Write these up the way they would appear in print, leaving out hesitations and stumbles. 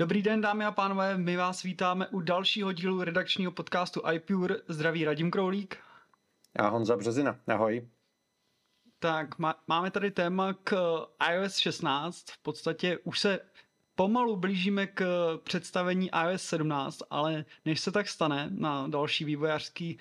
Dobrý den, dámy a pánové, my vás vítáme u dalšího dílu redakčního podcastu iPure. Zdraví Radim Kroulík. A Honza Březina, ahoj. Tak, máme tady téma k iOS 16. V podstatě už se pomalu blížíme k představení iOS 17, ale než se tak stane na další vývojářský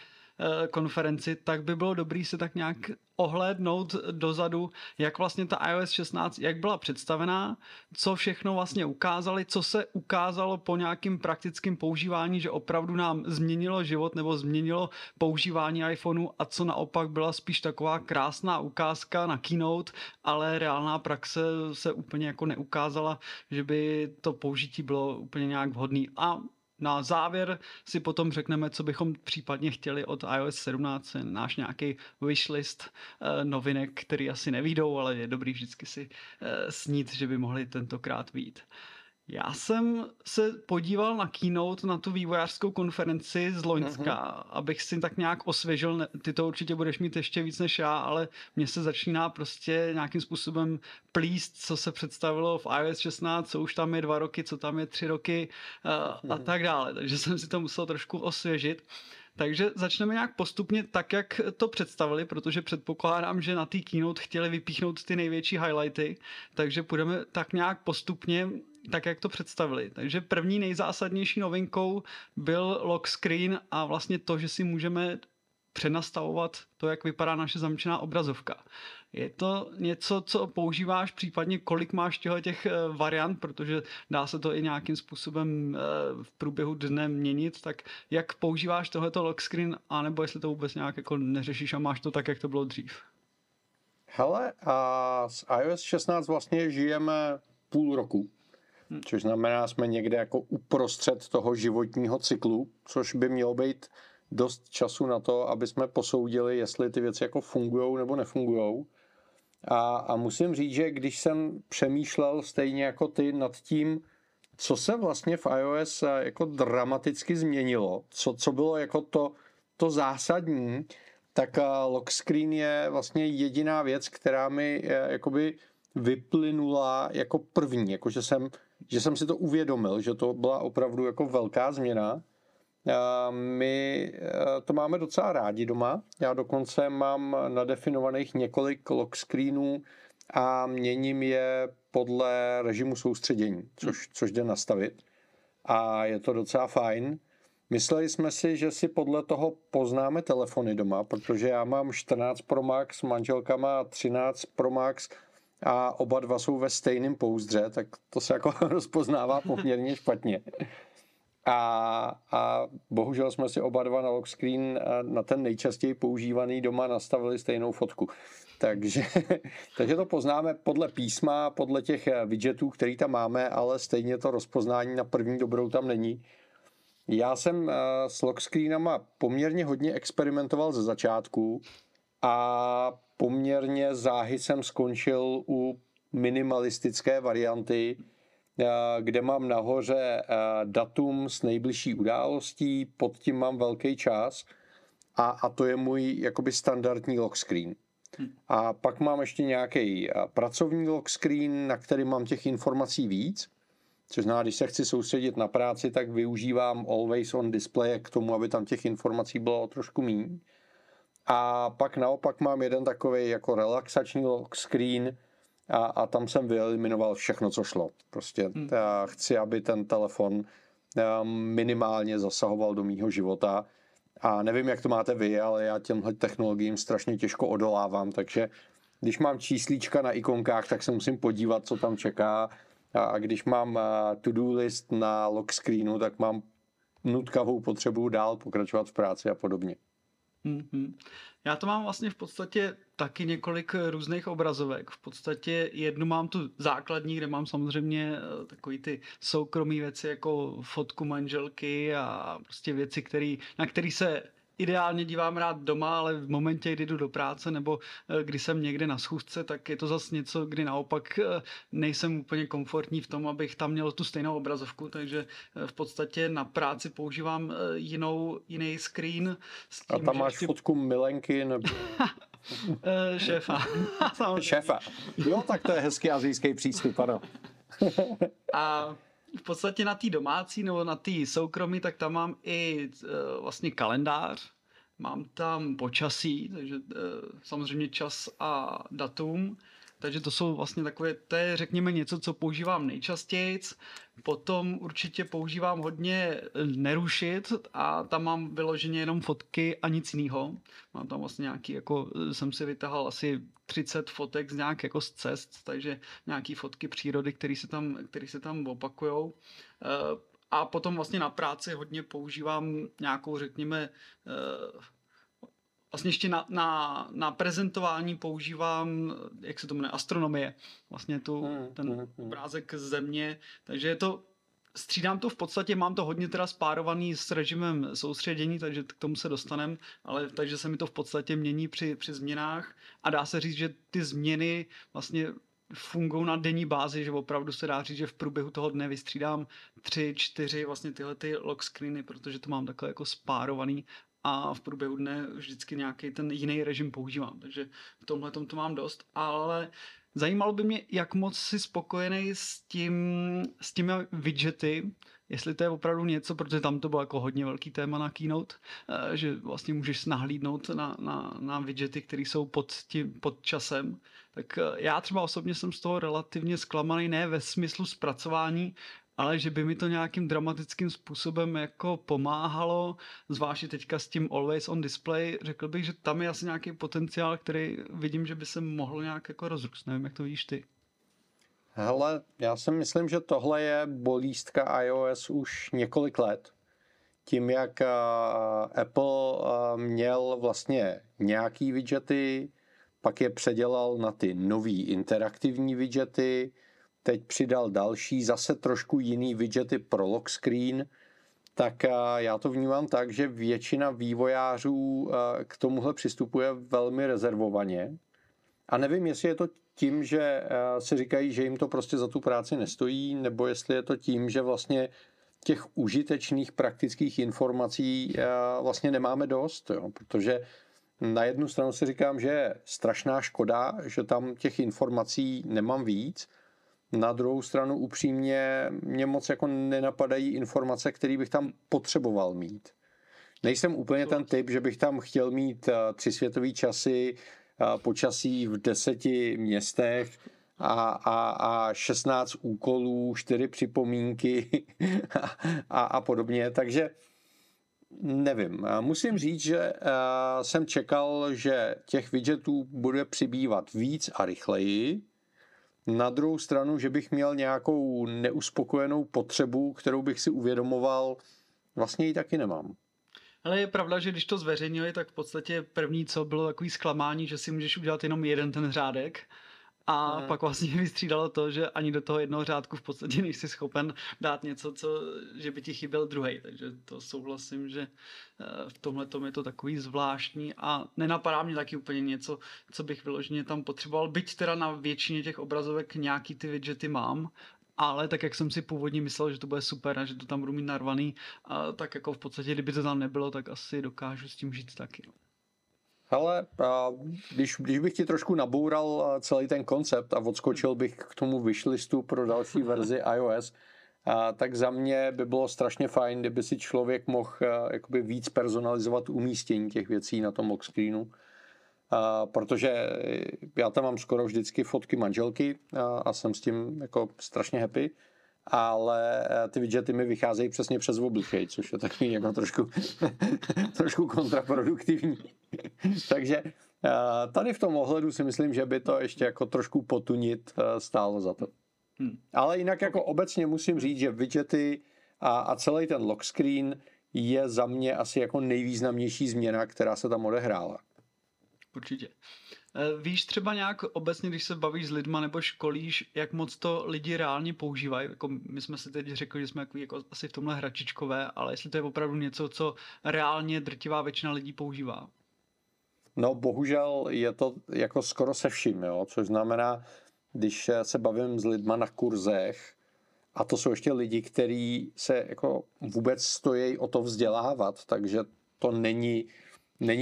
konferenci, tak by bylo dobré se tak nějak ohlédnout dozadu, jak vlastně ta iOS 16, jak byla představená, co všechno vlastně ukázali, co se ukázalo po nějakým praktickém používání, že opravdu nám změnilo život nebo změnilo používání iPhoneu, a co naopak byla spíš taková krásná ukázka na keynote, ale reálná praxe se úplně jako neukázala, že by to použití bylo úplně nějak vhodný. A na závěr si potom řekneme, co bychom případně chtěli od iOS 17, náš nějaký wishlist novinek, který asi nevyjdou, ale je dobrý vždycky si snít, že by mohli tentokrát vyjít. Já jsem se podíval na keynote, na tu vývojářskou konferenci z loňska, abych si tak nějak osvěžil, ty to určitě budeš mít ještě víc než já, ale mně se začíná prostě nějakým způsobem plíst, co se představilo v iOS 16, co už tam je 2 roky, co tam je 3 roky a tak dále, takže jsem si to musel trošku osvěžit. Takže začneme nějak postupně tak, jak to představili, protože předpokládám, že na té keynote chtěli vypíchnout ty největší highlighty, takže půjdeme tak nějak postupně, tak jak to představili. Takže první nejzásadnější novinkou byl lock screen a vlastně to, že si můžeme přenastavovat to, jak vypadá naše zamčená obrazovka. Je to něco, co používáš, případně kolik máš těch variant, protože dá se to i nějakým způsobem v průběhu dne měnit, tak jak používáš tohleto lock screen, anebo jestli to vůbec nějak jako neřešíš a máš to tak, jak to bylo dřív? Hele, a s iOS 16 vlastně žijeme půl roku, což znamená, jsme někde jako uprostřed toho životního cyklu, což by mělo být dost času na to, aby jsme posoudili, jestli ty věci jako fungujou nebo nefungujou. A musím říct, že když jsem přemýšlel stejně jako ty nad tím, co se vlastně v iOS jako dramaticky změnilo, co bylo jako to zásadní, tak lock screen je vlastně jediná věc, která mi jakoby vyplynula jako první, jako že jsem si to uvědomil, že to byla opravdu jako velká změna. My to máme docela rádi doma. Já dokonce mám nadefinovaných několik lock screenů a měním je podle režimu soustředění, což jde nastavit. A je to docela fajn. Mysleli jsme si, že si podle toho poznáme telefony doma, protože já mám 14 Pro Max, manželka má 13 Pro Max a oba dva jsou ve stejném pouzdře, tak to se jako rozpoznává poměrně špatně. A bohužel jsme si oba dva na lock screen, na ten nejčastěji používaný doma, nastavili stejnou fotku. Takže to poznáme podle písma, podle těch widgetů, který tam máme, ale stejně to rozpoznání na první dobrou tam není. Já jsem s lock screenama poměrně hodně experimentoval ze začátku a poměrně záhy jsem skončil u minimalistické varianty, kde mám nahoře datum s nejbližší událostí, pod tím mám velký čas a to je můj jakoby standardní lock screen. A pak mám ještě nějaký pracovní lock screen, na který mám těch informací víc, což znamená, když se chci soustředit na práci, tak využívám always on display k tomu, aby tam těch informací bylo trošku míň. A pak naopak mám jeden takovej jako relaxační lock screen, a tam jsem vyeliminoval všechno, co šlo. Prostě chci, aby ten telefon minimálně zasahoval do mýho života. A nevím, jak to máte vy, ale já těmhle technologiím strašně těžko odolávám, takže když mám číslíčka na ikonkách, tak se musím podívat, co tam čeká. A když mám to-do list na lock screenu, tak mám nutkavou potřebu dál pokračovat v práci a podobně. Já to mám vlastně v podstatě taky několik různých obrazovek. V podstatě jednu mám tu základní, kde mám samozřejmě takový ty soukromý věci jako fotku manželky a prostě věci, na které se ideálně dívám rád doma, ale v momentě, kdy jdu do práce nebo když jsem někde na schůzce, tak je to zase něco, kdy naopak nejsem úplně komfortní v tom, abych tam měl tu stejnou obrazovku, takže v podstatě na práci používám jiný screen. S tím, a tam máš fotku milenky nebo... šéfa. Samozřejmě. Šéfa. Jo, tak to je hezký asijský přístup, ano. A v podstatě na té domácí nebo na té soukromí, tak tam mám i vlastně kalendář, mám tam počasí, takže samozřejmě čas a datum. Takže to jsou vlastně takové, to je řekněme něco, co používám nejčastěji. Potom určitě používám hodně nerušit a tam mám vyloženě jenom fotky a nic jiného. Mám tam vlastně nějaký, jako jsem si vytahal asi 30 fotek z nějak jako z cest, takže nějaký fotky přírody, které se tam opakujou. A potom vlastně na práci hodně používám nějakou, řekněme, vlastně ještě na prezentování používám, jak se to jmenuje, astronomie. Vlastně ten obrázek z Země. Takže je to, střídám to v podstatě, mám to hodně teda spárovaný s režimem soustředění, takže k tomu se dostanem, ale takže se mi to v podstatě mění při změnách a dá se říct, že ty změny vlastně fungují na denní bázi, že opravdu se dá říct, že v průběhu toho dne vystřídám 3, 4 vlastně tyhle ty lock screeny, protože to mám takhle jako spárovaný a v průběhu dne vždycky nějaký ten jiný režim používám, takže v tomhle to mám dost, ale zajímalo by mě, jak moc jsi spokojený s těmi widgety, jestli to je opravdu něco, protože tam to bylo jako hodně velký téma na Keynote, že vlastně můžeš nahlídnout na widgety, které jsou pod časem. Tak já třeba osobně jsem z toho relativně zklamaný, ne ve smyslu zpracování, ale že by mi to nějakým dramatickým způsobem jako pomáhalo, zvláště teďka s tím Always on Display, řekl bych, že tam je asi nějaký potenciál, který vidím, že by se mohlo nějak jako rozrůst. Nevím, jak to vidíš ty. Hele, já si myslím, že tohle je bolístka iOS už několik let. Tím, jak Apple měl vlastně nějaký widgety, pak je předělal na ty nový interaktivní widgety, teď přidal další, zase trošku jiný widgety pro lock screen, tak já to vnímám tak, že většina vývojářů k tomuhle přistupuje velmi rezervovaně. A nevím, jestli je to tím, že si říkají, že jim to prostě za tu práci nestojí, nebo jestli je to tím, že vlastně těch užitečných praktických informací vlastně nemáme dost, jo? Protože na jednu stranu si říkám, že je strašná škoda, že tam těch informací nemám víc. Na druhou stranu upřímně mě moc jako nenapadají informace, které bych tam potřeboval mít. Nejsem úplně ten typ, že bych tam chtěl mít 3 světové časy, počasí v 10 městech a 16 úkolů, 4 připomínky a podobně. Takže nevím. Musím říct, že jsem čekal, že těch widgetů bude přibývat víc a rychleji. Na druhou stranu, že bych měl nějakou neuspokojenou potřebu, kterou bych si uvědomoval, vlastně ji taky nemám. Ale je pravda, že když to zveřejnili, tak v podstatě první, co bylo takový zklamání, že si můžeš udělat jenom jeden ten řádek. A pak vlastně vystřídalo to, že ani do toho jednoho řádku v podstatě nejsi schopen dát něco, že by ti chyběl druhej. Takže to souhlasím, že v tomhletom je to takový zvláštní a nenapadá mě taky úplně něco, co bych vyloženě tam potřeboval. Byť teda na většině těch obrazovek nějaký ty widgety mám, ale tak jak jsem si původně myslel, že to bude super a že to tam budu mít narvaný, tak jako v podstatě, kdyby to tam nebylo, tak asi dokážu s tím žít taky. Hele, když bych ti trošku naboural celý ten koncept a odskočil bych k tomu wishlistu pro další verzi iOS, tak za mě by bylo strašně fajn, kdyby si člověk mohl jakoby víc personalizovat umístění těch věcí na tom lockscreenu, protože já tam mám skoro vždycky fotky manželky a jsem s tím jako strašně happy. Ale ty widgety mi vycházejí přesně přes obličej, což je takový jako trošku kontraproduktivní. Takže tady v tom ohledu si myslím, že by to ještě jako trošku potunit stálo za to. Ale jinak jako obecně musím říct, že widgety a celý ten lock screen je za mě asi jako nejvýznamnější změna, která se tam odehrála. Určitě. Víš třeba nějak obecně, když se bavíš s lidma nebo školíš, jak moc to lidi reálně používají? Jako my jsme si teď řekli, že jsme jako asi v tomhle hračičkové, ale jestli to je opravdu něco, co reálně drtivá většina lidí používá? No bohužel je to jako skoro se vším, jo? Což znamená, když se bavím s lidma na kurzech, a to jsou ještě lidi, kteří se jako vůbec stojí o to vzdělávat, takže to není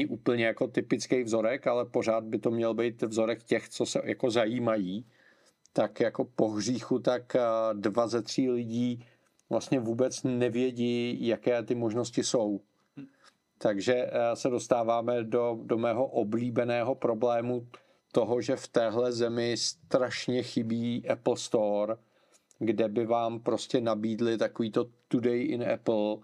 úplně jako typický vzorek, ale pořád by to měl být vzorek těch, co se jako zajímají, tak jako po hříchu tak 2 ze 3 lidí vlastně vůbec nevědí, jaké ty možnosti jsou. Takže se dostáváme do mého oblíbeného problému toho, že v téhle zemi strašně chybí Apple Store, kde by vám prostě nabídli takovýto Today in Apple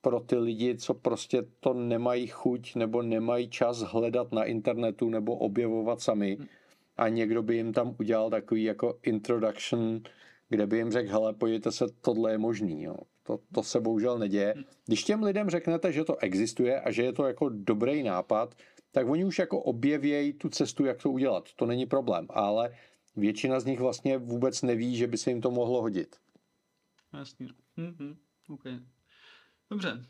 pro ty lidi, co prostě to nemají chuť nebo nemají čas hledat na internetu nebo objevovat sami. A někdo by jim tam udělal takový jako introduction, kde by jim řekl, hele, pojďte se, tohle je možný. Jo. To se bohužel neděje. Když těm lidem řeknete, že to existuje a že je to jako dobrý nápad, tak oni už jako objevějí tu cestu, jak to udělat. To není problém, ale většina z nich vlastně vůbec neví, že by se jim to mohlo hodit. Jasně. Mm-hmm. Okay. Dobře,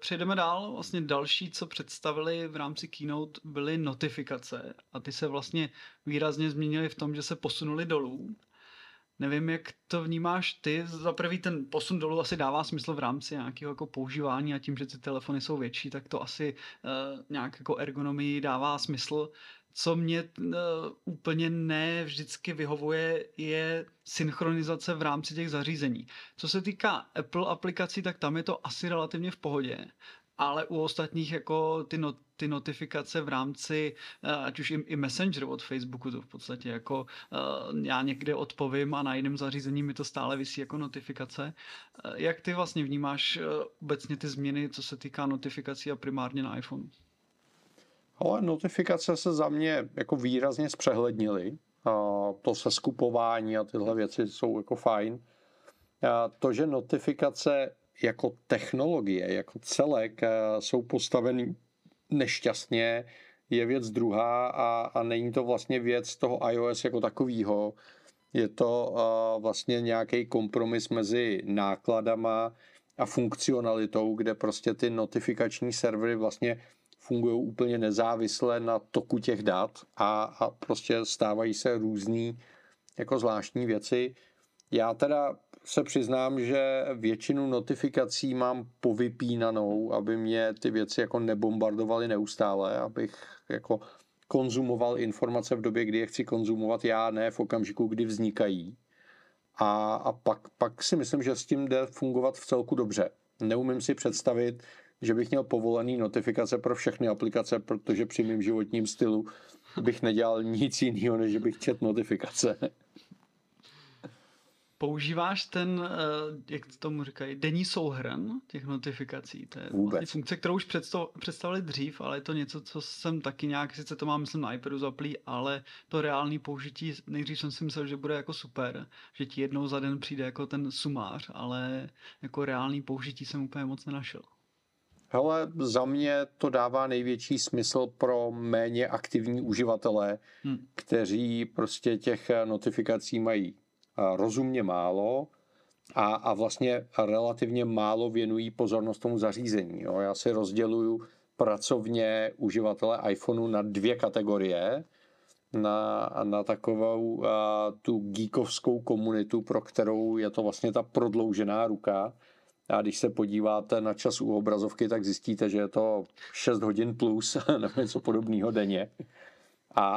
přejdeme dál. Vlastně další, co představili v rámci Keynote, byly notifikace a ty se vlastně výrazně změnily v tom, že se posunuli dolů. Nevím, jak to vnímáš ty. Za prvý ten posun dolů asi dává smysl v rámci nějakého jako používání a tím, že ty telefony jsou větší, tak to asi nějak jako ergonomii dává smysl. Co mě úplně ne vždycky vyhovuje, je synchronizace v rámci těch zařízení. Co se týká Apple aplikací, tak tam je to asi relativně v pohodě, ale u ostatních jako ty notifikace v rámci, ať už i Messenger od Facebooku, to v podstatě jako já někde odpovím a na jiném zařízení mi to stále visí jako notifikace. Jak ty vlastně vnímáš obecně ty změny, co se týká notifikací a primárně na iPhoneu? Ale notifikace se za mě jako výrazně zpřehlednily. To seskupování a tyhle věci jsou jako fajn. To, že notifikace jako technologie, jako celek jsou postaveny nešťastně, je věc druhá a není to vlastně věc toho iOS jako takovýho. Je to vlastně nějaký kompromis mezi nákladama a funkcionalitou, kde prostě ty notifikační servery vlastně fungují úplně nezávisle na toku těch dat a prostě stávají se různý jako zvláštní věci. Já teda se přiznám, že většinu notifikací mám povypínanou, aby mě ty věci jako nebombardovaly neustále, abych jako konzumoval informace v době, kdy je chci konzumovat já, ne v okamžiku, kdy vznikají. A pak si myslím, že s tím jde fungovat v celku dobře. Neumím si představit, že bych měl povolený notifikace pro všechny aplikace, protože při mým životním stylu bych nedělal nic jiného, než bych čet notifikace. Používáš ten, jak tomu říkají, denní souhrn těch notifikací. To je vlastně funkce, kterou už představili dřív, ale je to něco, co jsem taky nějak, sice to mám, myslím, na iPadu zaplý, ale to reálné použití, nejdřív jsem si myslel, že bude jako super, že ti jednou za den přijde jako ten sumář, ale jako reálné použití jsem úplně moc nenašel. Hele, za mě to dává největší smysl pro méně aktivní uživatele, kteří prostě těch notifikací mají rozumně málo a vlastně relativně málo věnují pozornost tomu zařízení. Jo. Já si rozděluju pracovně uživatele iPhoneu na dvě kategorie. Na takovou tu geekovskou komunitu, pro kterou je to vlastně ta prodloužená ruka. A když se podíváte na čas u obrazovky, tak zjistíte, že je to 6 hodin plus nebo něco podobného denně.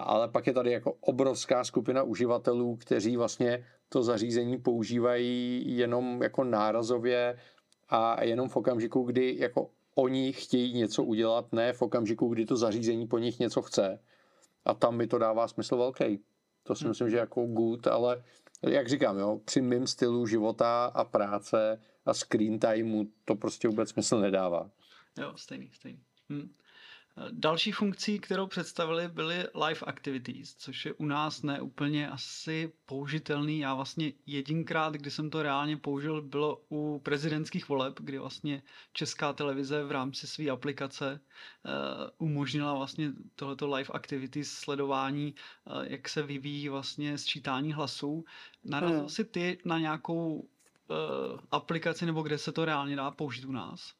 Ale pak je tady jako obrovská skupina uživatelů, kteří vlastně to zařízení používají jenom jako nárazově a jenom v okamžiku, kdy jako oni chtějí něco udělat, ne v okamžiku, kdy to zařízení po nich něco chce. A tam mi to dává smysl velký. To si myslím, že jako good, ale jak říkám, jo, při mým stylu života a práce a screen timeu to prostě vůbec smysl nedává. Jo, stejný. Další funkcí, kterou představili, byly Live Activities, což je u nás ne úplně asi použitelný. Já vlastně jedinkrát, kdy jsem to reálně použil, bylo u prezidentských voleb, kdy vlastně Česká televize v rámci své aplikace umožnila vlastně tohleto Live Activities sledování, jak se vyvíjí vlastně sčítání hlasů. Narazil jsi ty na nějakou aplikaci, nebo kde se to reálně dá použít u nás?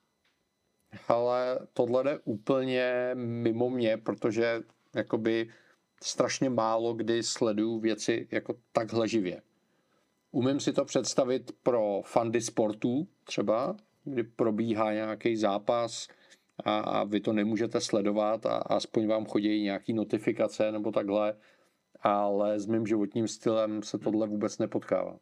Ale tohle jde úplně mimo mě, protože jakoby strašně málo kdy sleduju věci jako takhle živě. Umím si to představit pro fandy sportu třeba, kdy probíhá nějaký zápas a vy to nemůžete sledovat a aspoň vám chodí nějaký notifikace nebo takhle, ale s mým životním stylem se tohle vůbec nepotkává.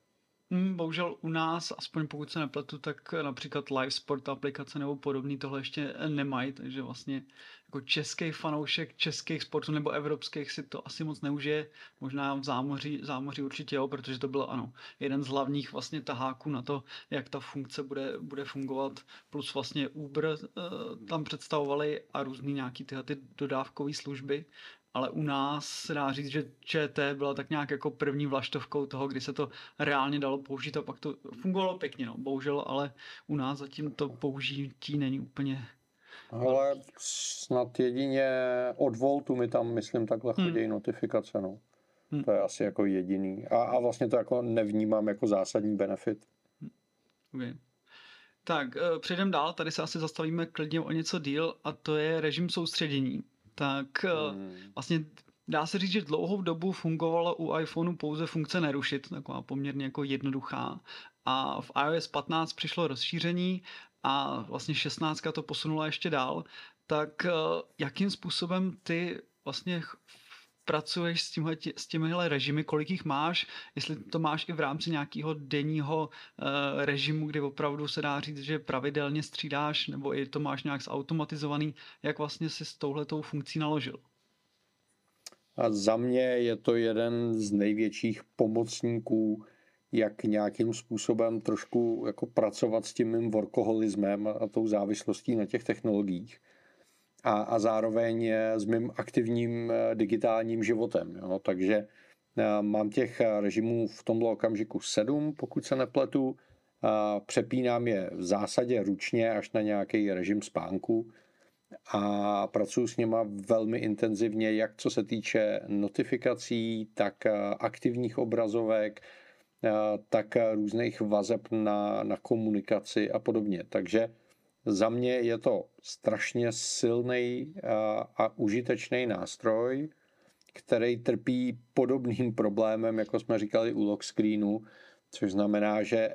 Bohužel u nás, aspoň pokud se nepletu, tak například live sport aplikace nebo podobný tohle ještě nemají, takže vlastně jako český fanoušek českých sportů nebo evropských si to asi moc neužije, možná v zámoří určitě jo, protože to byl ano, jeden z hlavních vlastně taháků na to, jak ta funkce bude fungovat, plus vlastně Uber tam představovali a různý nějaký tyhle ty dodávkové služby. Ale u nás se dá říct, že ČT byla tak nějak jako první vlaštovkou toho, kdy se to reálně dalo použít a pak to fungovalo pěkně, no, bohužel, ale u nás zatím to použití není úplně... Ale snad jedině od Voltu mi tam, myslím, takhle chodí notifikace, no. To je asi jako jediný. A vlastně to jako nevnímám jako zásadní benefit. Okay. Tak, přejdeme dál, tady se asi zastavíme klidně o něco díl a to je režim soustředění. Tak vlastně dá se říct, že dlouhou dobu fungovala u iPhoneu pouze funkce nerušit, taková poměrně jako jednoduchá. A v iOS 15 přišlo rozšíření a vlastně 16 to posunula ještě dál. Tak jakým způsobem ty vlastně pracuješ s těmihle režimy, kolik jich máš, jestli to máš i v rámci nějakého denního režimu, kdy opravdu se dá říct, že pravidelně střídáš, nebo i to máš nějak zautomatizovaný, jak vlastně si s touhletou funkcí naložil? A za mě je to jeden z největších pomocníků, jak nějakým způsobem trošku jako pracovat s tím mým workoholismem a tou závislostí na těch technologiích. A zároveň s mým aktivním digitálním životem. Jo. Takže mám těch režimů v tomto okamžiku 7, pokud se nepletu. Přepínám je v zásadě ručně až na nějaký režim spánku a pracuji s něma velmi intenzivně, jak co se týče notifikací, tak aktivních obrazovek, tak různých vazeb na komunikaci a podobně. Takže za mě je to strašně silný a užitečný nástroj, který trpí podobným problémem, jako jsme říkali u lock screenu, což znamená, že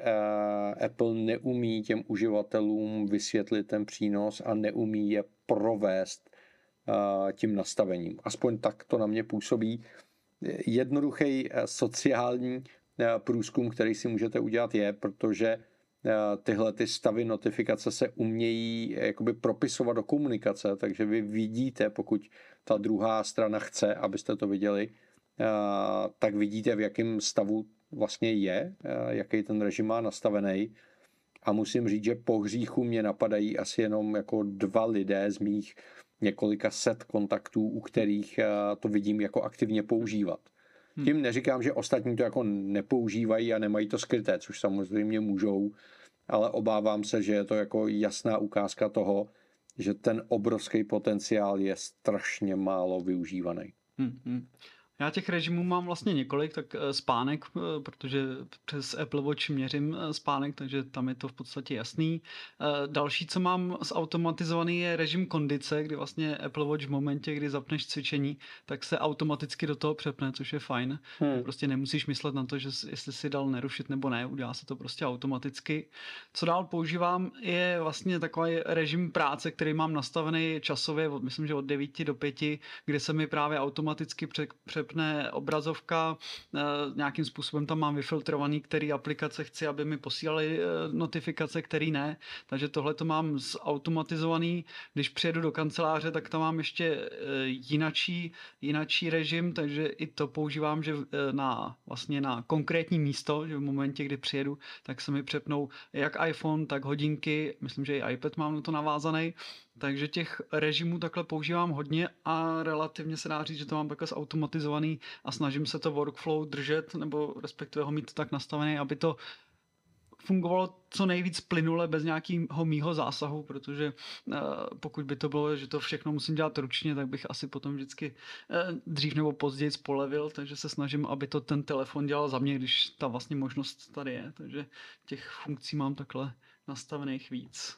Apple neumí těm uživatelům vysvětlit ten přínos a neumí je provést tím nastavením. Aspoň tak to na mě působí. Jednoduchý sociální průzkum, který si můžete udělat je, protože tyhle ty stavy notifikace se umějí jakoby propisovat do komunikace, takže vy vidíte, pokud ta druhá strana chce, abyste to viděli, tak vidíte, v jakém stavu vlastně je, jaký ten režim má nastavený. A musím říct, že po hříchu mě napadají asi jenom jako 2 lidé z mých několika set kontaktů, u kterých to vidím jako aktivně používat. Tím neříkám, že ostatní to jako nepoužívají a nemají to skryté, což samozřejmě můžou, ale obávám se, že je to jako jasná ukázka toho, že ten obrovský potenciál je strašně málo využívaný. Já těch režimů mám vlastně několik, tak spánek, protože přes Apple Watch měřím spánek, takže tam je to v podstatě jasný. Další, co mám zautomatizovaný, je režim kondice, kdy vlastně Apple Watch v momentě, kdy zapneš cvičení, tak se automaticky do toho přepne, což je fajn. Prostě nemusíš myslet na to, že jestli si dal nerušit nebo ne, udělá se to prostě automaticky. Co dál používám, je vlastně takový režim práce, který mám nastavený časově, myslím, že od 9 do 5, kde se mi právě automaticky přepne obrazovka, nějakým způsobem tam mám vyfiltrovaný, který aplikace chci, aby mi posílaly notifikace, který ne, takže tohle to mám zautomatizovaný. Když přijedu do kanceláře, tak tam mám ještě jinačí režim, takže i to používám, že na konkrétní místo, že v momentě, kdy přijedu, tak se mi přepnou jak iPhone, tak hodinky, myslím, že i iPad mám na to navázaný. Takže těch režimů takhle používám hodně a relativně se dá říct, že to mám takhle zautomatizovaný a snažím se to workflow držet, nebo respektive ho mít tak nastavený, aby to fungovalo co nejvíc plynule bez nějakého mýho zásahu, protože pokud by to bylo, že to všechno musím dělat ručně, tak bych asi potom vždycky dřív nebo později spolevil, takže se snažím, aby to ten telefon dělal za mě, když ta vlastně možnost tady je, takže těch funkcí mám takhle nastavených víc.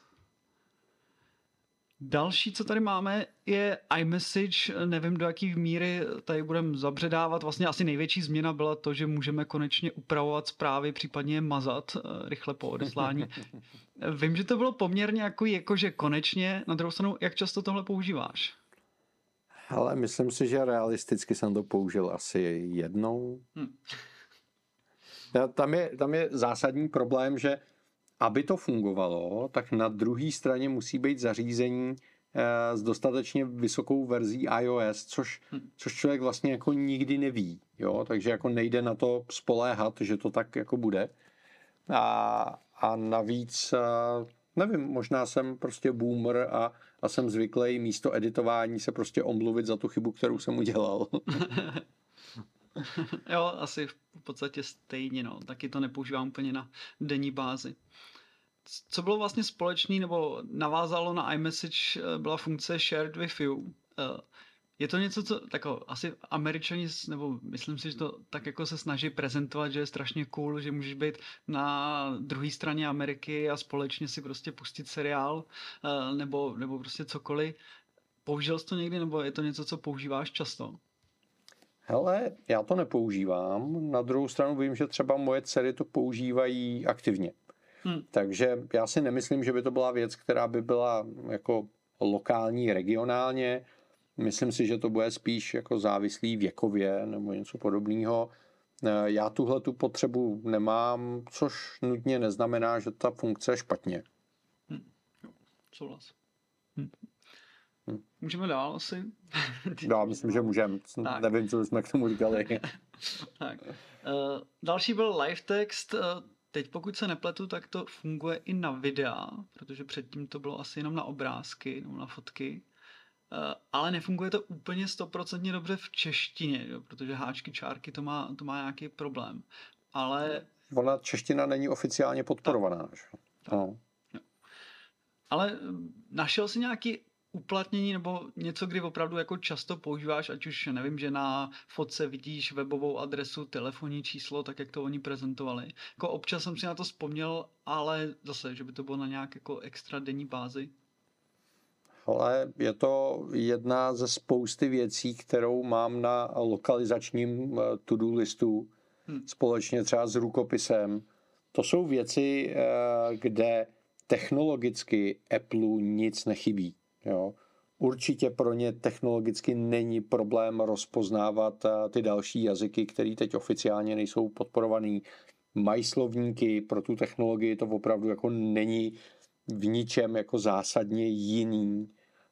Další, co tady máme, je iMessage, nevím, do jaký míry tady budeme zabředávat. Vlastně asi největší změna byla to, že můžeme konečně upravovat zprávy, případně mazat rychle po odeslání. Vím, že to bylo poměrně jakože konečně. Na druhou stranu, jak často tohle používáš? Ale myslím si, že realisticky jsem to použil asi jednou. Tam je zásadní problém, že aby to fungovalo, tak na druhé straně musí být zařízení s dostatečně vysokou verzí iOS, což člověk vlastně jako nikdy neví, jo? Takže jako nejde na to spoléhat, že to tak jako bude. A navíc, nevím, možná jsem prostě boomer a jsem zvyklý místo editování se prostě omluvit za tu chybu, kterou jsem udělal. Jo, asi v podstatě stejně, no. Taky to nepoužívám úplně na denní bázi. Co bylo vlastně společný, nebo navázalo na iMessage, byla funkce Shared with You. Je to něco, co tak asi Američani, nebo myslím si, že to tak jako se snaží prezentovat, že je strašně cool, že můžeš být na druhé straně Ameriky a společně si prostě pustit seriál, nebo prostě cokoliv. Použil jsi to někdy, nebo je to něco, co používáš často? Hele, já to nepoužívám. Na druhou stranu vím, že třeba moje dcery to používají aktivně. Takže já si nemyslím, že by to byla věc, která by byla jako lokální, regionálně. Myslím si, že to bude spíš jako závislý věkově nebo něco podobného. Já tuhle tu potřebu nemám, což nutně neznamená, že ta funkce je špatně. Souhlas. Můžeme dál asi? Já myslím, že můžeme. Nevím, co jsme k tomu říkali. Tak. Další byl live text. Teď pokud se nepletu, tak to funguje i na videa, protože předtím to bylo asi jenom na obrázky nebo na fotky. Ale nefunguje to úplně 100% dobře v češtině, jo, protože háčky, čárky, to má nějaký problém. Ale... Ona čeština není oficiálně podporovaná. Tak. No. Ale našel jsi nějaký uplatnění nebo něco, kdy opravdu jako často používáš, ať už nevím, že na fotce vidíš webovou adresu, telefonní číslo, tak jak to oni prezentovali. Jako občas jsem si na to vzpomněl, ale zase, že by to bylo na nějak jako extra denní bázi. Ale je to jedna ze spousty věcí, kterou mám na lokalizačním to-do listu, společně třeba s rukopisem. To jsou věci, kde technologicky Appleu nic nechybí. Jo. Určitě pro ně technologicky není problém rozpoznávat ty další jazyky, které teď oficiálně nejsou podporované. Mají slovníky, pro tu technologii to opravdu jako není v ničem jako zásadně jiný.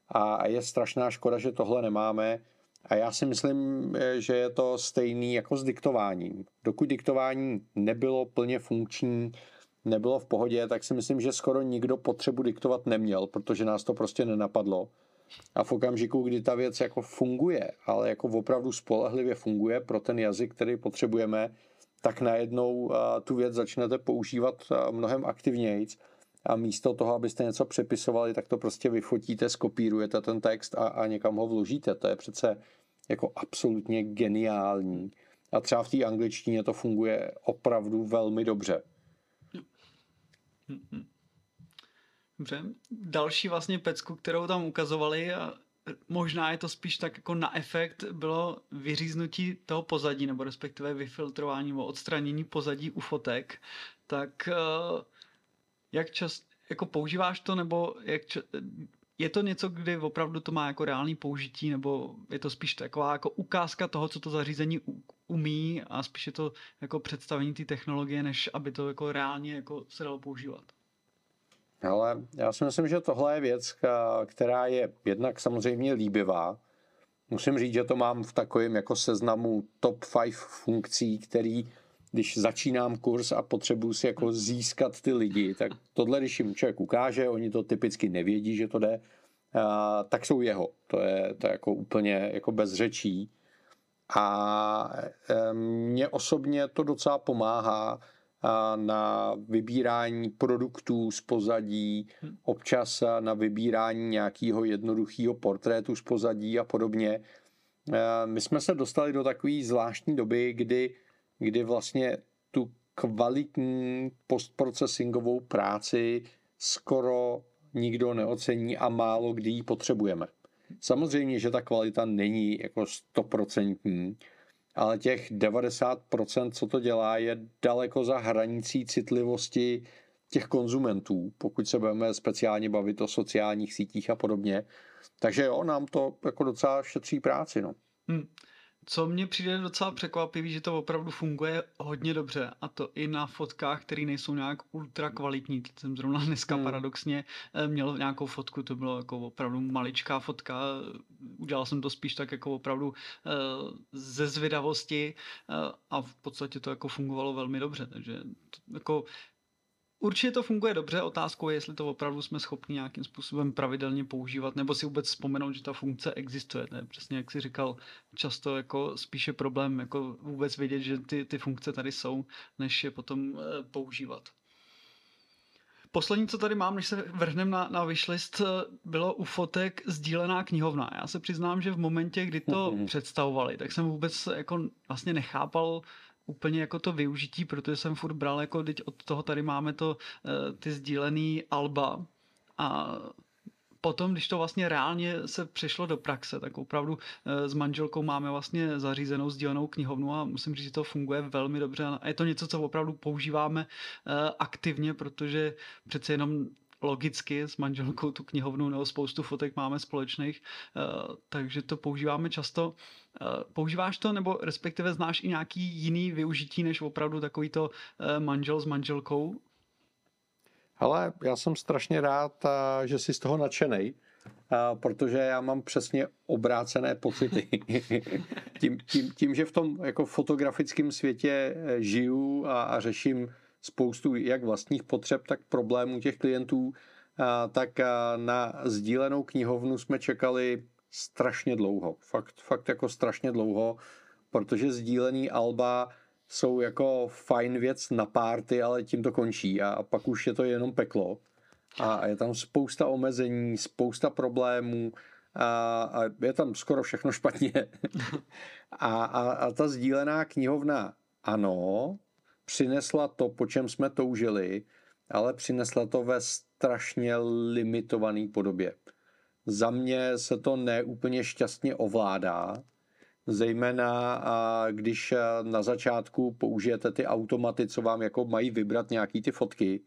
A je strašná škoda, že tohle nemáme. A já si myslím, že je to stejný jako s diktováním. Dokud diktování nebylo plně funkční, nebylo v pohodě, tak si myslím, že skoro nikdo potřebu diktovat neměl, protože nás to prostě nenapadlo. A v okamžiku, kdy ta věc jako funguje, ale jako opravdu spolehlivě funguje pro ten jazyk, který potřebujeme, tak najednou tu věc začnete používat mnohem aktivnějc a místo toho, abyste něco přepisovali, tak to prostě vyfotíte, skopírujete ten text a někam ho vložíte. To je přece jako absolutně geniální. A třeba v té angličtině to funguje opravdu velmi dobře. Dobře. Další vlastně pecku, kterou tam ukazovali, a možná je to spíš tak jako na efekt, bylo vyříznutí toho pozadí, nebo respektive vyfiltrování nebo odstranění pozadí u fotek. Tak jak čas, jako používáš to, nebo je to něco, kdy opravdu to má jako reálný použití, nebo je to spíš taková jako ukázka toho, co to zařízení umí, a spíš je to jako představení té technologie, než aby to jako reálně jako se dalo používat? Ale já si myslím, že tohle je věc, která je jednak samozřejmě líbivá. Musím říct, že to mám v takovém jako seznamu top 5 funkcí, který, když začínám kurz a potřebuji si jako získat ty lidi, tak tohle, když jim člověk ukáže, oni to typicky nevědí, že to jde, tak jsou jeho. To je jako úplně jako bez řečí. A mně osobně to docela pomáhá na vybírání produktů z pozadí, občas na vybírání nějakého jednoduchého portrétu z pozadí a podobně. My jsme se dostali do takové zvláštní doby, kdy vlastně tu kvalitní postprocesingovou práci skoro nikdo neocení a málo kdy ji potřebujeme. Samozřejmě, že ta kvalita není jako 100%, ale těch 90%, co to dělá, je daleko za hranicí citlivosti těch konzumentů, pokud se budeme speciálně bavit o sociálních sítích a podobně. Takže jo, nám to jako docela šetří práci. No. Co mně přijde docela překvapivý, že to opravdu funguje hodně dobře, a to i na fotkách, které nejsou nějak ultra kvalitní. Teď jsem zrovna dneska paradoxně měl nějakou fotku, to bylo jako opravdu maličká fotka, udělal jsem to spíš tak jako opravdu ze zvědavosti a v podstatě to jako fungovalo velmi dobře, takže to, jako určitě to funguje dobře, otázkou je, jestli to opravdu jsme schopni nějakým způsobem pravidelně používat, nebo si vůbec vzpomenout, že ta funkce existuje. Ne? Přesně jak jsi říkal, často jako spíše problém jako vůbec vědět, že ty funkce tady jsou, než je potom používat. Poslední, co tady mám, než se vrhneme na wishlist, bylo u fotek sdílená knihovna. Já se přiznám, že v momentě, kdy to představovali, tak jsem vůbec jako vlastně nechápal úplně jako to využití, protože jsem furt bral jako teď od toho tady máme to ty sdílený alba a potom, když to vlastně reálně se přešlo do praxe, tak opravdu s manželkou máme vlastně zařízenou sdílenou knihovnu a musím říct, že to funguje velmi dobře a je to něco, co opravdu používáme aktivně, protože přece jenom logicky s manželkou tu knihovnu nebo spoustu fotek máme společných, takže to používáme často. Používáš to nebo respektive znáš i nějaký jiný využití než opravdu takový to manžel s manželkou? Hele, já jsem strašně rád, že jsi z toho nadšenej, protože já mám přesně obrácené pocity. tím, že v tom jako fotografickém světě žiju a řeším spoustu jak vlastních potřeb, tak problémů těch klientů, tak na sdílenou knihovnu jsme čekali strašně dlouho. Fakt jako strašně dlouho, protože sdílený alba jsou jako fajn věc na párty, ale tím to končí a pak už je to jenom peklo. A je tam spousta omezení, spousta problémů a je tam skoro všechno špatně. A ta sdílená knihovna, ano, přinesla to, po čem jsme toužili, ale přinesla to ve strašně limitované podobě. Za mě se to neúplně šťastně ovládá, zejména když na začátku použijete ty automaty, co vám jako mají vybrat nějaký ty fotky,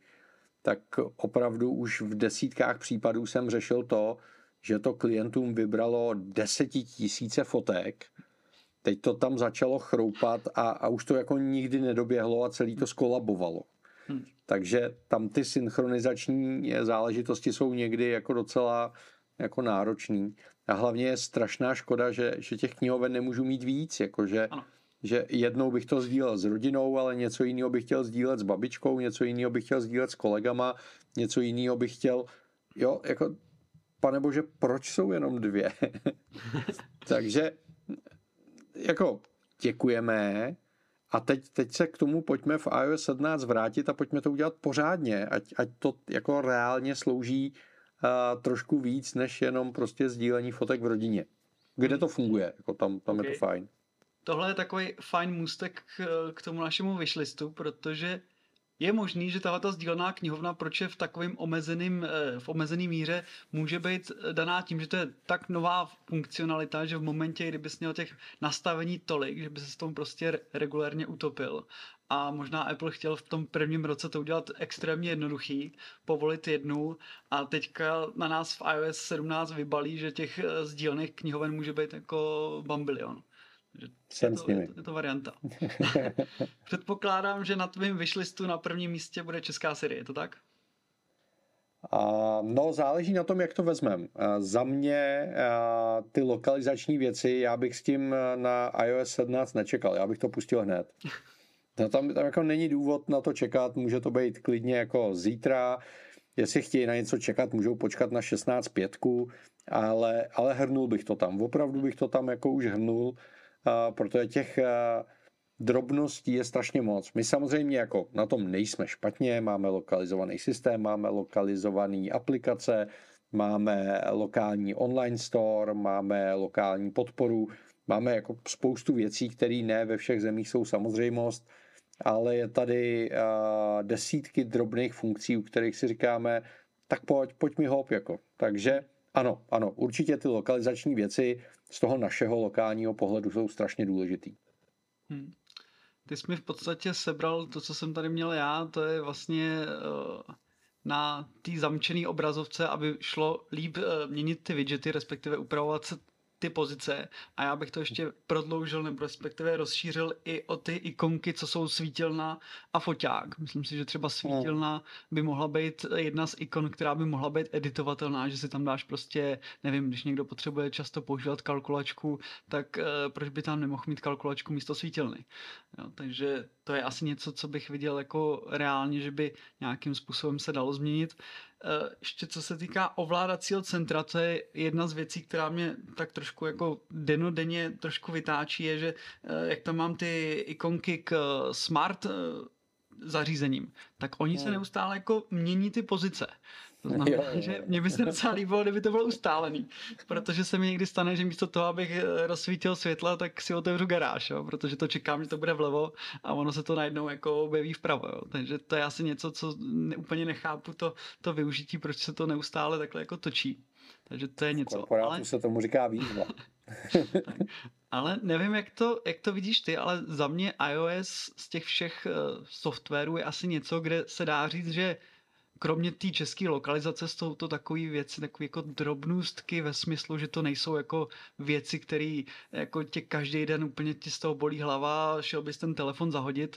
tak opravdu už v desítkách případů jsem řešil to, že to klientům vybralo 10 000 fotek. Teď to tam začalo chroupat a už to jako nikdy nedoběhlo a celý to skolabovalo. Takže tam ty synchronizační záležitosti jsou někdy jako docela jako náročný. A hlavně je strašná škoda, že těch knihoven nemůžu mít víc, jakože že jednou bych to sdílel s rodinou, ale něco jiného bych chtěl sdílet s babičkou, něco jiného bych chtěl sdílet s kolegama, něco jiného bych chtěl, jo, jako panebože, proč jsou jenom 2? Takže jako děkujeme a teď se k tomu pojďme v iOS 17 vrátit a pojďme to udělat pořádně, ať to jako reálně slouží trošku víc, než jenom prostě sdílení fotek v rodině. Kde to funguje, jako tam okay. Je to fajn. Tohle je takový fajn můstek k tomu našemu wishlistu, protože je možný, že tahle sdílená knihovna, proč je v takovém omezeným míře, může být daná tím, že to je tak nová funkcionalita, že v momentě, kdyby jsi měl těch nastavení tolik, že by se s tom prostě regulérně utopil. A možná Apple chtěl v tom prvním roce to udělat extrémně jednoduchý, povolit jednu a teďka na nás v iOS 17 vybalí, že těch sdílených knihoven může být jako bambilion. Je to varianta. Předpokládám, že na tvým wishlistu na prvním místě bude česká série, je to tak? No, záleží na tom, jak to vezmeme. Za mě ty lokalizační věci, já bych s tím na iOS 17 nečekal, já bych to pustil hned. No, tam jako není důvod na to čekat, může to být klidně jako zítra, jestli chtějí na něco čekat, můžou počkat na 16.5, ale hrnul bych to tam, opravdu bych to tam jako už hrnul, protože těch drobností je strašně moc. My samozřejmě jako na tom nejsme špatně, máme lokalizovaný systém, máme lokalizovaný aplikace, máme lokální online store, máme lokální podporu, máme jako spoustu věcí, které ne ve všech zemích jsou samozřejmost, ale je tady desítky drobných funkcí, u kterých si říkáme, tak pojď mi hop, jako. Takže ano, určitě ty lokalizační věci z toho našeho lokálního pohledu jsou strašně důležitý. Ty jsi mi v podstatě sebral to, co jsem tady měl já, to je vlastně na té zamčené obrazovce, aby šlo líp měnit ty widgety, respektive upravovat se ty pozice a já bych to ještě prodloužil nebo respektive rozšířil i o ty ikonky, co jsou svítilna a foťák. Myslím si, že třeba svítilna by mohla být jedna z ikon, která by mohla být editovatelná, že si tam dáš prostě, nevím, když někdo potřebuje často používat kalkulačku, tak proč by tam nemohl mít kalkulačku místo svítilny. Jo, takže to je asi něco, co bych viděl jako reálně, že by nějakým způsobem se dalo změnit. Ještě co se týká ovládacího centra, to je jedna z věcí, která mě tak trošku jako denodenně trošku vytáčí, je, že jak tam mám ty ikonky k smart zařízením, tak oni se neustále jako mění ty pozice. To znamená, že mě by se docela líbilo, kdyby to bylo ustálený, protože se mi někdy stane, že místo toho, abych rozsvítil světla, tak si otevřu garáž, jo? Protože to čekám, že to bude vlevo a ono se to najednou jako objeví vpravo. Jo? Takže to je asi něco, co úplně nechápu to využití, proč se to neustále takhle jako točí. Takže to je něco. Korporátu se tomu říká výzva. Ale nevím, jak to vidíš ty, ale za mě iOS z těch všech softwarů je asi něco, kde se dá říct, že kromě té české lokalizace jsou to takové věci, takové jako drobnůstky ve smyslu, že to nejsou jako věci, které jako tě každý den úplně ti z toho bolí hlava, šel bys ten telefon zahodit,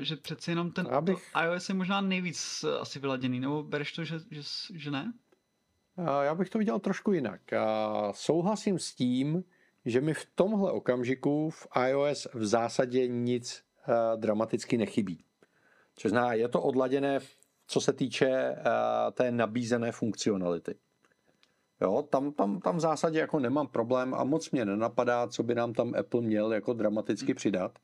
že přeci jenom ten iOS je možná nejvíc asi vyladěný, nebo bereš to, že ne? Já bych to viděl trošku jinak. Souhlasím s tím, že mi v tomhle okamžiku v iOS v zásadě nic dramaticky nechybí. Což znamená, je to odladěné, co se týče té nabízené funkcionality. Jo, tam v zásadě jako nemám problém a moc mě nenapadá, co by nám tam Apple měl jako dramaticky přidat.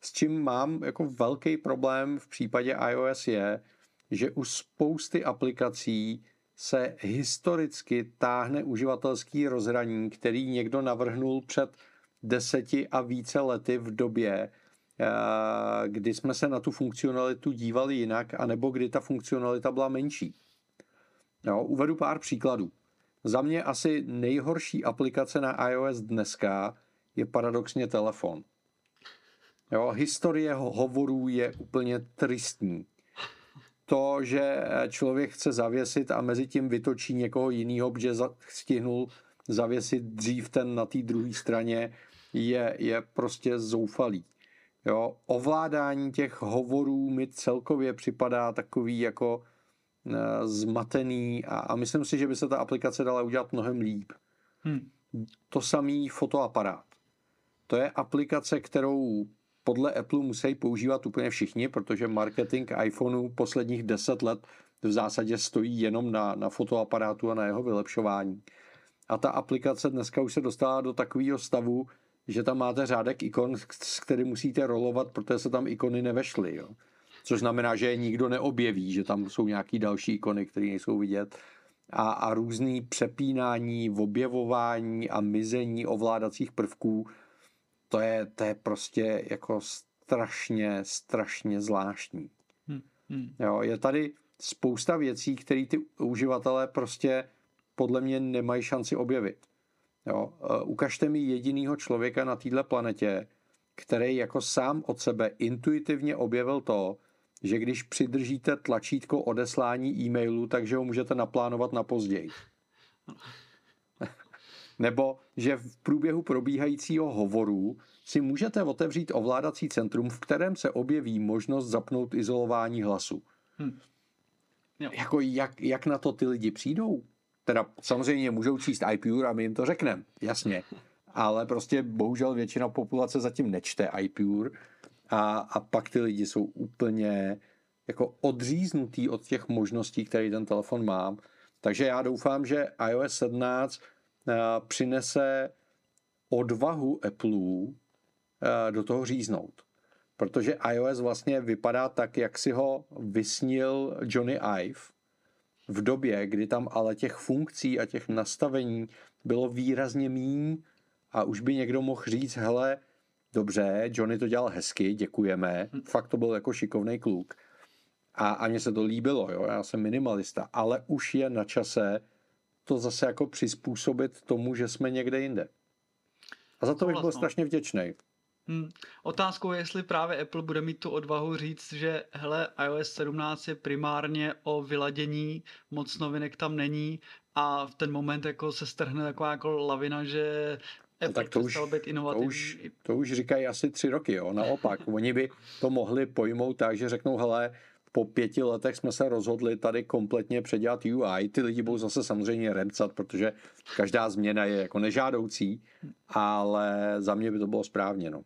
S čím mám jako velký problém v případě iOS je, že u spousty aplikací se historicky táhne uživatelský rozhraní, který někdo navrhnul před 10 a více lety v době, kdy jsme se na tu funkcionalitu dívali jinak, anebo kdy ta funkcionalita byla menší. Jo, uvedu pár příkladů. Za mě asi nejhorší aplikace na iOS dneska je paradoxně telefon. Jo, historie hovorů je úplně tristní. To, že člověk chce zavěsit a mezi tím vytočí někoho jinýho, protože stihnul zavěsit dřív ten na té druhé straně, je prostě zoufalý. Jo, ovládání těch hovorů mi celkově připadá takový jako zmatený a myslím si, že by se ta aplikace dala udělat mnohem líp. To samý fotoaparát. To je aplikace, kterou podle Apple musí používat úplně všichni, protože marketing iPhoneu posledních 10 let v zásadě stojí jenom na fotoaparátu a na jeho vylepšování. A ta aplikace dneska už se dostala do takového stavu, že tam máte řádek ikon, s kterým musíte rolovat, protože se tam ikony nevešly. Jo? Což znamená, že je nikdo neobjeví, že tam jsou nějaké další ikony, které nejsou vidět. A různý přepínání, objevování a mizení ovládacích prvků, to je prostě jako strašně zvláštní. Jo, je tady spousta věcí, které ty uživatelé prostě podle mě nemají šanci objevit. Jo, ukažte mi jedinýho člověka na této planetě, který jako sám od sebe intuitivně objevil to, že když přidržíte tlačítko odeslání e-mailu, takže ho můžete naplánovat na později. Nebo že v průběhu probíhajícího hovoru si můžete otevřít ovládací centrum, v kterém se objeví možnost zapnout izolování hlasu. Jako jak na to ty lidi přijdou? Teda samozřejmě můžou číst iPure a my jim to řekneme, jasně. Ale prostě bohužel většina populace zatím nečte iPure a pak ty lidi jsou úplně jako odříznutý od těch možností, které ten telefon má. Takže já doufám, že iOS 17 přinese odvahu Appleu do toho říznout. Protože iOS vlastně vypadá tak, jak si ho vysnil Johnny Ive v době, kdy tam ale těch funkcí a těch nastavení bylo výrazně míň a už by někdo mohl říct, hele, dobře, Johnny to dělal hezky, děkujeme, fakt to byl jako šikovnej kluk. A mně se to líbilo, jo? Já jsem minimalista, ale už je na čase to zase jako přizpůsobit tomu, že jsme někde jinde. A za to bych byl strašně vděčný. Otázkou je, jestli právě Apple bude mít tu odvahu říct, že hele, iOS 17 je primárně o vyladění, moc novinek tam není a v ten moment jako se strhne taková jako lavina, že Apple přestal být inovativní. To už říkají asi 3 roky, jo, naopak. Oni by to mohli pojmout tak, že řeknou, hele, po 5 letech jsme se rozhodli tady kompletně předělat UI, ty lidi budou zase samozřejmě remcat, protože každá změna je jako nežádoucí, ale za mě by to bylo správně, no.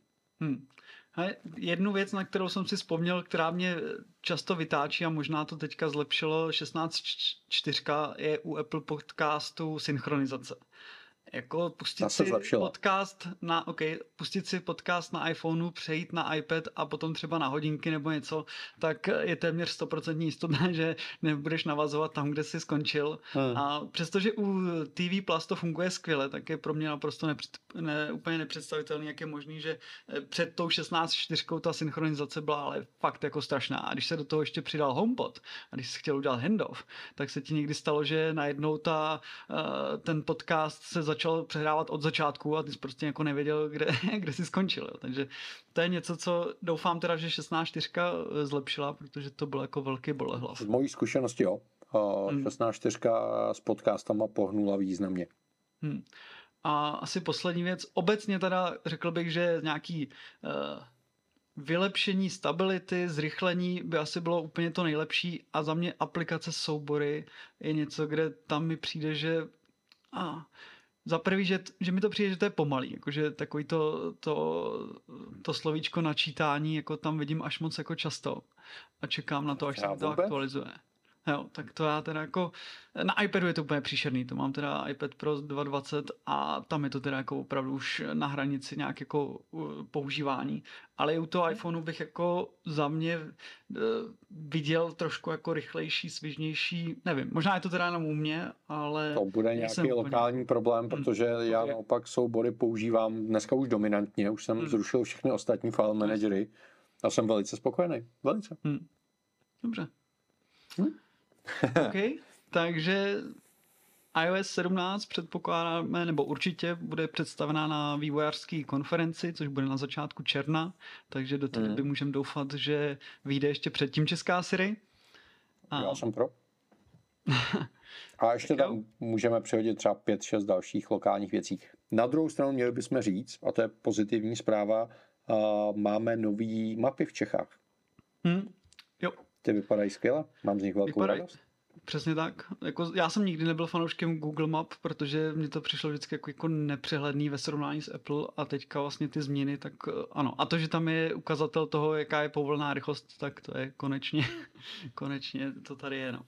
Jednu věc, na kterou jsem si vzpomněl, která mě často vytáčí a možná to teďka zlepšilo 16.4, je u Apple Podcastu synchronizace. Jako pustit si podcast na iPhoneu, přejít na iPad a potom třeba na hodinky nebo něco, tak je téměř 100% jistotné, že nebudeš navazovat tam, kde jsi skončil. A přestože u TV Plus to funguje skvěle, tak je pro mě naprosto úplně nepředstavitelný, jak je možný, že před tou 16.4 ta synchronizace byla ale fakt jako strašná. A když se do toho ještě přidal HomePod a když jsi chtěl udělat handoff, tak se ti někdy stalo, že najednou ten podcast se začal přehrávat od začátku a ty jsi prostě jako nevěděl, kde jsi skončil. Jo. Takže to je něco, co doufám teda, že 16.4 zlepšila, protože to bylo jako velký bolehlav. Z mojí zkušenosti, jo. 16.4 s podcastama pohnula významně. A asi poslední věc. Obecně teda řekl bych, že nějaký vylepšení stability, zrychlení by asi bylo úplně to nejlepší a za mě aplikace soubory je něco, kde tam mi přijde, že za prvý, že mi to přijde, že to je pomalý, jakože takový to slovíčko načítání, jako tam vidím až moc jako často a čekám na to, až se to aktualizuje. Jo, tak to já teda jako, na iPadu je to úplně příšerný, to mám teda iPad Pro 2.20 a tam je to teda jako opravdu už na hranici nějak jako používání, ale i u toho iPhoneu bych jako za mě viděl trošku jako rychlejší, svižnější, nevím, možná je to teda jenom u mě, ale... To bude nějaký lokální problém, protože já naopak soubory používám dneska už dominantně, už jsem zrušil všechny ostatní file managery a jsem velice spokojený, velice. Dobře. OK, takže iOS 17 předpokládáme, nebo určitě bude představená na vývojářské konferenci, což bude na začátku června, takže do té doby můžeme doufat, že vyjde ještě předtím česká Siri. Já jsem pro. A ještě tam můžeme přehodit třeba 5-6 dalších lokálních věcí. Na druhou stranu měli bychom říct, a to je pozitivní zpráva, máme nový mapy v Čechách. Jo. Ty vypadají skvěle, mám z nich velkou radost. Přesně tak. Jako, já jsem nikdy nebyl fanouškem Google Map, protože mně to přišlo vždycky jako nepřehledný ve srovnání s Apple a teďka vlastně ty změny, tak ano. A to, že tam je ukazatel toho, jaká je povolená rychlost, tak to je konečně to tady je. No.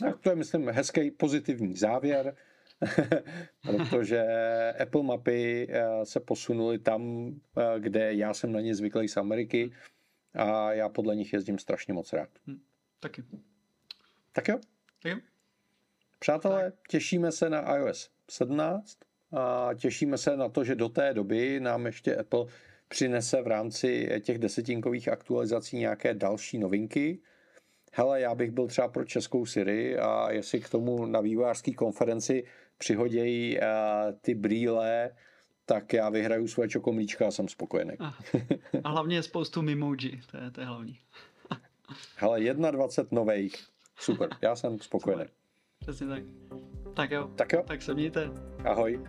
Tak to je, myslím, hezký pozitivní závěr, protože Apple mapy se posunuly tam, kde já jsem na ně zvyklý z Ameriky, a já podle nich jezdím strašně moc rád. Taky. Tak jo. Přátelé, těšíme se na iOS 17 a těšíme se na to, že do té doby nám ještě Apple přinese v rámci těch 10tinkových aktualizací nějaké další novinky. Hele, já bych byl třeba pro českou Siri a jestli k tomu na vývojářské konferenci přihodějí ty brýle, tak já vyhraju svoje čokomlíčka a jsem spokojený. A hlavně je spoustu memoji, to je hlavní. Hele, 21 novejch. Super, já jsem spokojený. Přesně tak. Tak jo. Tak se mějte. Ahoj.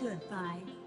Goodbye.